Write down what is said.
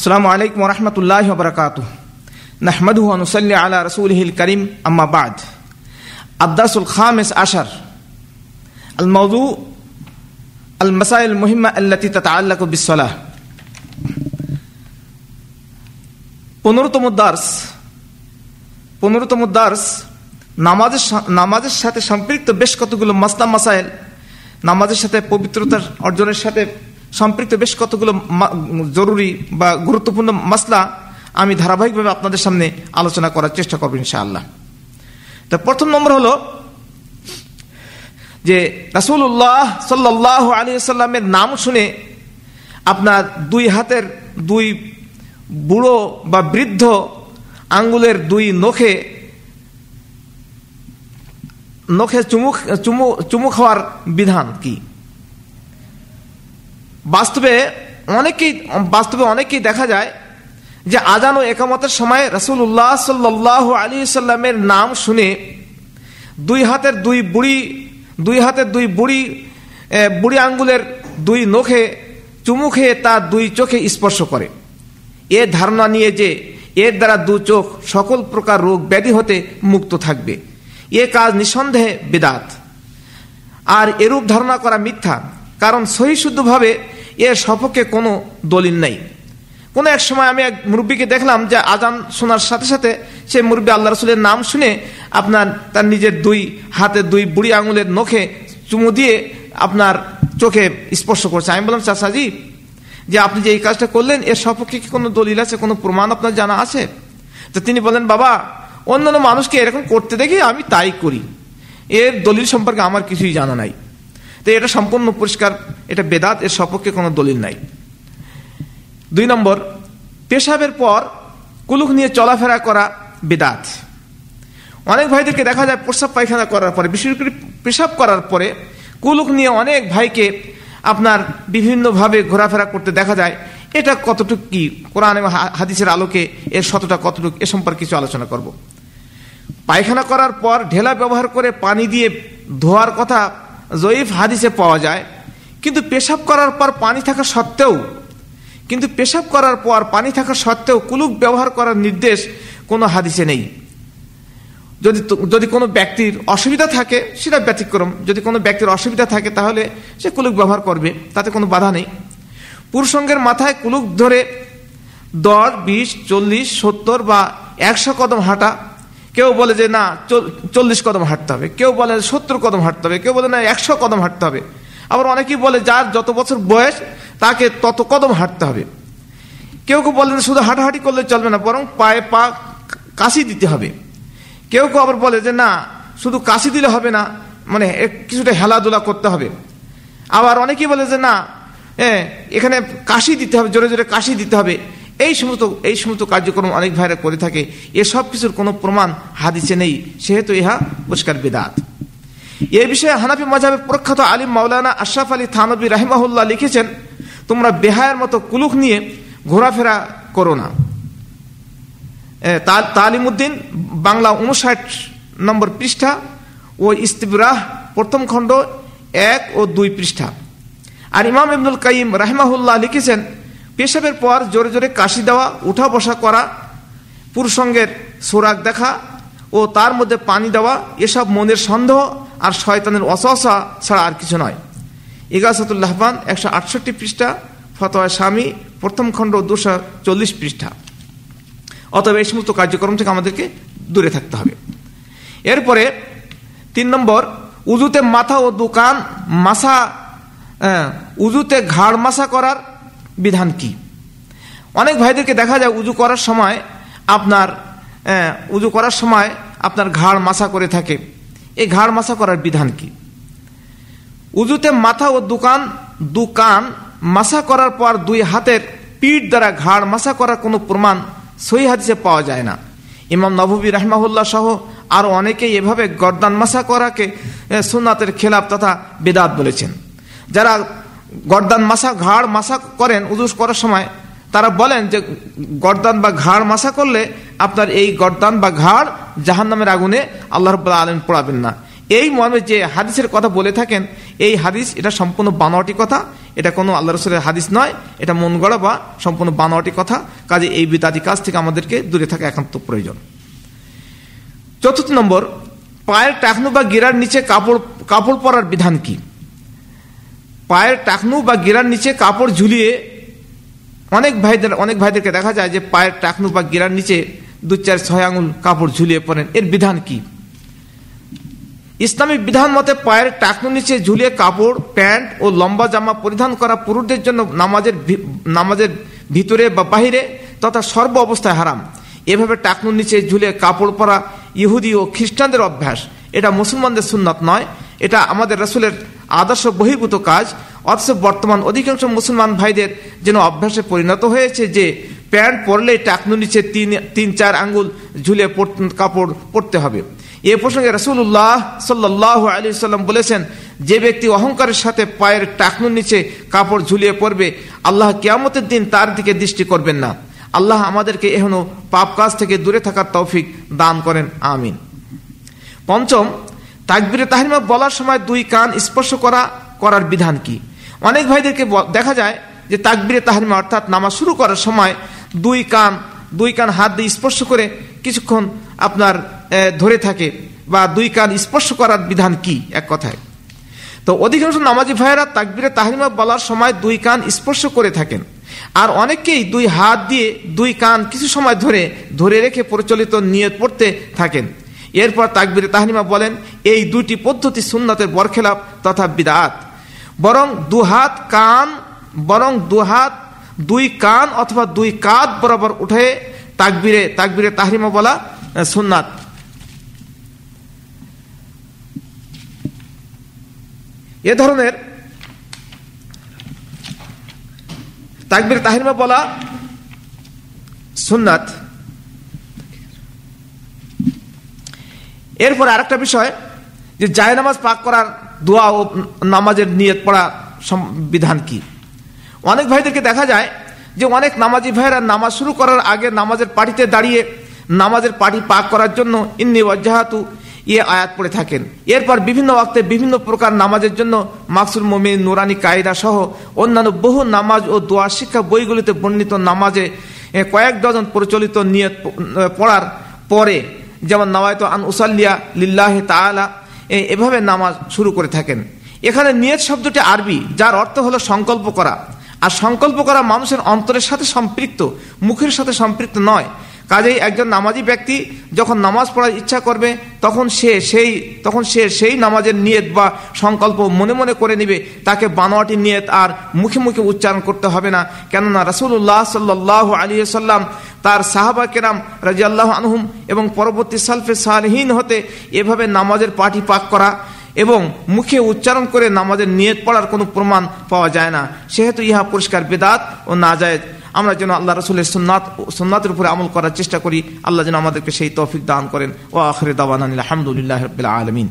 আসসালামু আলাইকুম ওয়া রাহমাতুল্লাহি ওয়া বারাকাতুহু নাহমাদুহু ওয়া নুসাল্লি আলা রাসূলিহিল কারীম আম্মা বা'দ আদ-দারসুল খামিস আশার আল-মাওযু আল-মাসাইল মুহিম্মা আল্লাতী তাতাআল্লাকু বিস-সালাহ। 15তম দার্স নামাজের সাথে সম্পৃক্ত বেশ কতগুলো মাসলা মাসাইল, নামাজের সাথে পবিত্রতার অর্জনের সাথে সম্পৃক্ত বেশ কতগুলো জরুরি বা গুরুত্বপূর্ণ মাসলা আমি ধারাবাহিকভাবে আপনাদের সামনে আলোচনা করার চেষ্টা করব ইনশাআল্লাহ। তো প্রথম নম্বর হলো যে রাসূলুল্লাহ সাল্লাল্লাহু আলাইহি ওয়াসাল্লামের নাম শুনে আপনার দুই হাতের দুই বুড়ো বা বৃদ্ধ আঙ্গুলের দুই নখে নখে চুমু খাওয়ার বিধান কি? বাস্তবে অনেকেই দেখা যায় যে আজান ও ইকামতের সময় রাসূলুল্লাহ সাল্লাল্লাহু আলাইহি সাল্লামের নাম শুনে দুই হাতের দুই বুড়ি আঙ্গুলের দুই নখে চুমু খেয়ে তা দুই চোখে স্পর্শ করে, এ ধারণা নিয়ে যে এর দ্বারা দু চোখ সকল প্রকার রোগ ব্যাধি হতে মুক্ত থাকবে, এ কাজ নিঃসন্দেহে বিদআত। আর এরূপ ধারণা করা মিথ্যা, কারণ সহি শুদ্ধভাবে এর সপক্ষে কোনো দলিল নেই। কোনো এক সময় আমি এক মুরব্বীকে দেখলাম যে আজান শোনার সাথে সাথে সে মুরব্বী আল্লাহ রাসূলের নাম শুনে আপনার তার নিজের দুই হাতে দুই বুড়ি আঙুলের নখে চুমু দিয়ে আপনার চোখে স্পর্শ করছে। আমি বললাম, চাচাজি, যে আপনি যে এই কাজটা করলেন এর সপক্ষে কি কোনো দলিল আছে, কোনো প্রমাণ আপনার জানা আছে? তো তিনি বলেন, বাবা, অন্যান্য মানুষকে এরকম করতে দেখি আমি তাই করি, এর দলিল সম্পর্কে আমার কিছুই জানা নাই। তো এটা সম্পূর্ণ পরিষ্কার, এটা বেদাত, এর সপক্ষে কোনো দলিল নাই। 2 নম্বর, পেশাবের পর কুলুক নিয়ে চলাফেরা করা বেদাত। অনেক ভাইদেরকে দেখা যায় প্রস্রাব পায়খানা করার পরে, বিশেষ করে পেশাব করার পরে কুলুক নিয়ে অনেক ভাইকে আপনার বিভিন্নভাবে ঘোরাফেরা করতে দেখা যায়। এটা কতটুকু কি কোরআন এবং হাদিসের আলোকে এর সততা কতটুকু, এ সম্পর্কে কিছু আলোচনা করব। পায়খানা করার পর ঢেলা ব্যবহার করে পানি দিয়ে ধোয়ার কথা জয়ীফ হাদিসে পাওয়া যায়, কিন্তু পেশাব করার পর পানি থাকা সত্ত্বেও কুলুক ব্যবহার করার নির্দেশ কোনো হাদিসে নেই। যদি কোনো ব্যক্তির অসুবিধা থাকে সেটা ব্যতিক্রম, যদি কোনো ব্যক্তির অসুবিধা থাকে তাহলে সে কুলুক ব্যবহার করবে, তাতে কোনো বাধা নেই। পুরুষঙ্গের মাথায় কুলুক ধরে 10, 20, 40, 70 বা 100 কদম হাঁটা, কেউ বলে যে না 40 কদম হাঁটতে হবে, কেউ বলে 70 কদম হাঁটতে হবে, কেউ বলে না 100 কদম হাঁটতে হবে, আবার অনেকেই বলে যার যত বছর বয়স তাকে তত কদম হাঁটতে হবে, কেউ কেউ বলেন শুধু হাঁটাহাঁটি করলে চলবে না, বরং পায়ে পা কাশি দিতে হবে, কেউ কেউ আবার বলে যে না শুধু কাশি দিলে হবে না, মানে কিছুটা হেলাধুলা করতে হবে, আবার অনেকেই বলে যে না এখানে কাশি দিতে হবে, জোরে জোরে কাশি দিতে হবে। এই সমস্ত কার্যক্রম অনেক ভাইরা করে থাকে, এসব কিছুর কোনো প্রমাণ হাদিসে নেই, সেহেতু ইহা পরিষ্কার বেদাত। এ বিষয়ে হানাফি মাযহাবের প্রখ্যাত আলিম মাওলানা আশরাফ আলী থানভী রাহিমাহুল্লাহ লিখেছেন, তোমরা বেহায়ের মতো কুলুক নিয়ে ঘোরাফেরা করো না। তালিমুদ্দিন বাংলা 59 নম্বর পৃষ্ঠা ও ইস্তিবরাহ 1ম খণ্ড 1 ও 2 পৃষ্ঠা। আর ইমাম ইবনুল কাইয়িম রাহিমাহুল্লাহ লিখেছেন, পেশাবের পর জোরে জোরে কাশি দেওয়া, উঠা বসা করা, পুরুষঙ্গের সোরাক দেখা ও তার মধ্যে পানি দেওয়া, এসব মনের সন্দেহ আর শয়তানের ওয়াসওয়াসা ছাড়া আর কিছু নয়। ইগাসাতুল লাহবান 168 পৃষ্ঠা, ফতোয়া শামী 1ম খণ্ড 240 পৃষ্ঠা। অতএব এই সমস্ত কার্যক্রম থেকে আমাদেরকে দূরে থাকতে হবে। এরপরে 3 নম্বর, উযুতে মাথা ও দুকান মাসা, উযুতে ঘাড় মাসা করার বিধান কি? অনেক ভাইদেরকে দেখা যায় উযু করার সময় আপনার ঘাড় মাসা করে থাকে, এই ঘাড় মাসা করার বিধান কি? উযুতে মাথা ও দুকান মাসা করার পর দুই হাতের পিঠ দ্বারা ঘাড় মাসা করার কোনো প্রমাণ সহিহ হাদিসে পাওয়া যায় না। ইমাম নববী রাহিমাহুল্লাহ সহ আরো অনেকেই এভাবে গর্দান মাসা করাকে সুন্নাতের খেলাফ তথা বেদাত বলেছেন। যারা গর্দান মাসা, ঘাড় মাসা করেন উযু করার সময়, তারা বলেন যে গর্দান বা ঘাড় মাসা করলে আপনার এই গর্দান বা ঘাড় জাহান্নামের আগুনে আল্লাহ রাব্বুল আলামিন পোড়াবেন না। এই মর্মে যে হাদিসের কথা বলে থাকেন, এই হাদিস এটা সম্পূর্ণ বানোয়াটি কথা, এটা কোনো আল্লাহ রাসূলের হাদিস নয়, এটা মন গড়া বা সম্পূর্ণ বানোয়াটি কথা। কাজে এই বিদাতি কাজ থেকে আমাদেরকে দূরে থাকা একান্ত প্রয়োজন। চতুর্থ নম্বর, পায়ের টাকনু বা গিরার নিচে কাপড় পরার বিধান কি? পায়ের টাকনু বা গিরার নিচে কাপড় ঝুলিয়ে অনেক ভাইদেরকে দেখা যায় যে পায়ের টাকনু বা গিরার নিচে 2-4-6 আঙুল কাপড় ঝুলিয়ে পড়েন। এর বিধান কি? ইসলামী বিধান মতে পায়ের টাকনু নিচে ঝুলিয়ে কাপড়, প্যান্ট ও লম্বা জামা পরিধান করা পুরুষদের জন্য নামাজের ভিতরে বা বাহিরে তথা সর্ব অবস্থায় হারাম। এভাবে টাকনুর নিচে ঝুলিয়ে কাপড় পরা ইহুদি ও খ্রিস্টানদের অভ্যাস, এটা মুসলমানদের সুন্নাত নয়, এটা আমাদের রাসূলের আদর্শ বহির্ভূত কাজ। অথচ বর্তমান অধিকাংশ মুসলমান ভাইদের যেন অভ্যাসে পরিণত হয়েছে যে প্যান্ট পরলে টাকনুর নিচে 3-4 আঙ্গুল ঝুলে কাপড় পরতে হবে। এ প্রসঙ্গে রাসূলুল্লাহ সাল্লাল্লাহু আলাইহি সাল্লাম বলেছেন, যে ব্যক্তি অহংকারের সাথে পায়ের টাকনুর নিচে কাপড় ঝুলিয়ে পড়বে, আল্লাহ কিয়ামতের দিন তার দিকে দৃষ্টি করবেন না। আল্লাহ আমাদেরকে এখনো পাপ কাজ থেকে দূরে থাকার তৌফিক দান করেন, আমিন। পঞ্চম, তাকবীরে তাহরিমা বলার সময় 2 কান স্পর্শ করার বিধান কি? অনেক ভাইদেরকে দেখা যায় যে তাকবীরে তাহরিমা অর্থাৎ নামাজ শুরু করার সময় দুই কান হাত দিয়ে স্পর্শ করে কিছুক্ষণ আপনার ধরে থাকে, বা 2 কান স্পর্শ করার বিধান কি এক কথায়? তো অধিকাংশ নামাজি ভাইয়েরা তাকবীরে তাহরিমা বলার সময় 2 কান স্পর্শ করে থাকেন, আর অনেকেই 2 হাত দিয়ে 2 কান কিছু সময় ধরে রেখে প্রচলিত নিয়ত পড়তে থাকেন। এরপর তাকবীরে তাহরিমা বলেন। এই 2টি পদ্ধতি সুন্নতের বরখেলাপ তথা বিদআত। বরং 2 কান অথবা 2 কাঁধ বরাবর উঠে তাকবীরে তাহরিমা বলা সুন্নাত। এ ধরনের তাকবীরে তাহরিমা বলা সুন্নাত। এরপর আরেকটা বিষয়, যে জায়নামাজ পাক করার দোয়া ও নামাজের নিয়ত পড়া বিধান কি? অনেক ভাইদেরকে দেখা যায় যে অনেক নামাজি ভাইরা নামাজ শুরু করার আগে নামাজের পাটিতে দাঁড়িয়ে নামাজের পাটি পাক করার জন্য ইন্নী ওয়াজ্জাহতু আয়াত পড়ে থাকেন। এরপর বিভিন্ন ওয়াক্তে বিভিন্ন প্রকার নামাজের জন্য মাকসুল মুমিন, নুরানি কায়দা সহ অন্যান্য বহু নামাজ ও দোয়া শিক্ষা বইগুলিতে বর্ণিত নামাজে কয়েক ডজন প্রচলিত নিয়ত পড়ার পরে, যেমন নাওয়াইতু আন উসাল্লিয়া লিল্লাহি তাআলা, এভাবে নামাজ শুরু করে থাকেন। এখানে নিয়ত শব্দটি আরবি, যার অর্থ হলো সংকল্প করা, আর সংকল্প করা মানুষের অন্তরের সাথে সম্পৃক্ত, মুখের সাথে সম্পৃক্ত নয়। কাজেই একজন নামাজি ব্যক্তি যখন নামাজ পড়ার ইচ্ছা করবে, তখন সে সেই নামাজের নিয়ত বা সংকল্প মনে মনে করে নেবে। তাকে বানোয়াটি নিয়ত আর মুখে মুখে উচ্চারণ করতে হবে না, কেননা রাসূলুল্লাহ সাল্লাল্লাহু আলাইহি সাল্লাম, তার সাহাবা কেরাম রাদিয়াল্লাহু আনহুম এবং পরবর্তী সালফে সালেহীন হতে এভাবে নামাজের পাটি পাক করা এবং মুখে উচ্চারণ করে নামাজের নিয়ত পড়ার কোনো প্রমাণ পাওয়া যায় না, সেহেতু ইহা পরিষ্কার বিদআত ও নাজায়েজ। আমরা যেন আল্লাহ রাসূলের সুন্নাতের উপরে আমল করার চেষ্টা করি। আল্লাহ যেন আমাদেরকে সেই তৌফিক দান করেন। ওয়া আখিরু দাওয়ানা আলহামদুলিল্লাহি রাব্বিল আলামিন।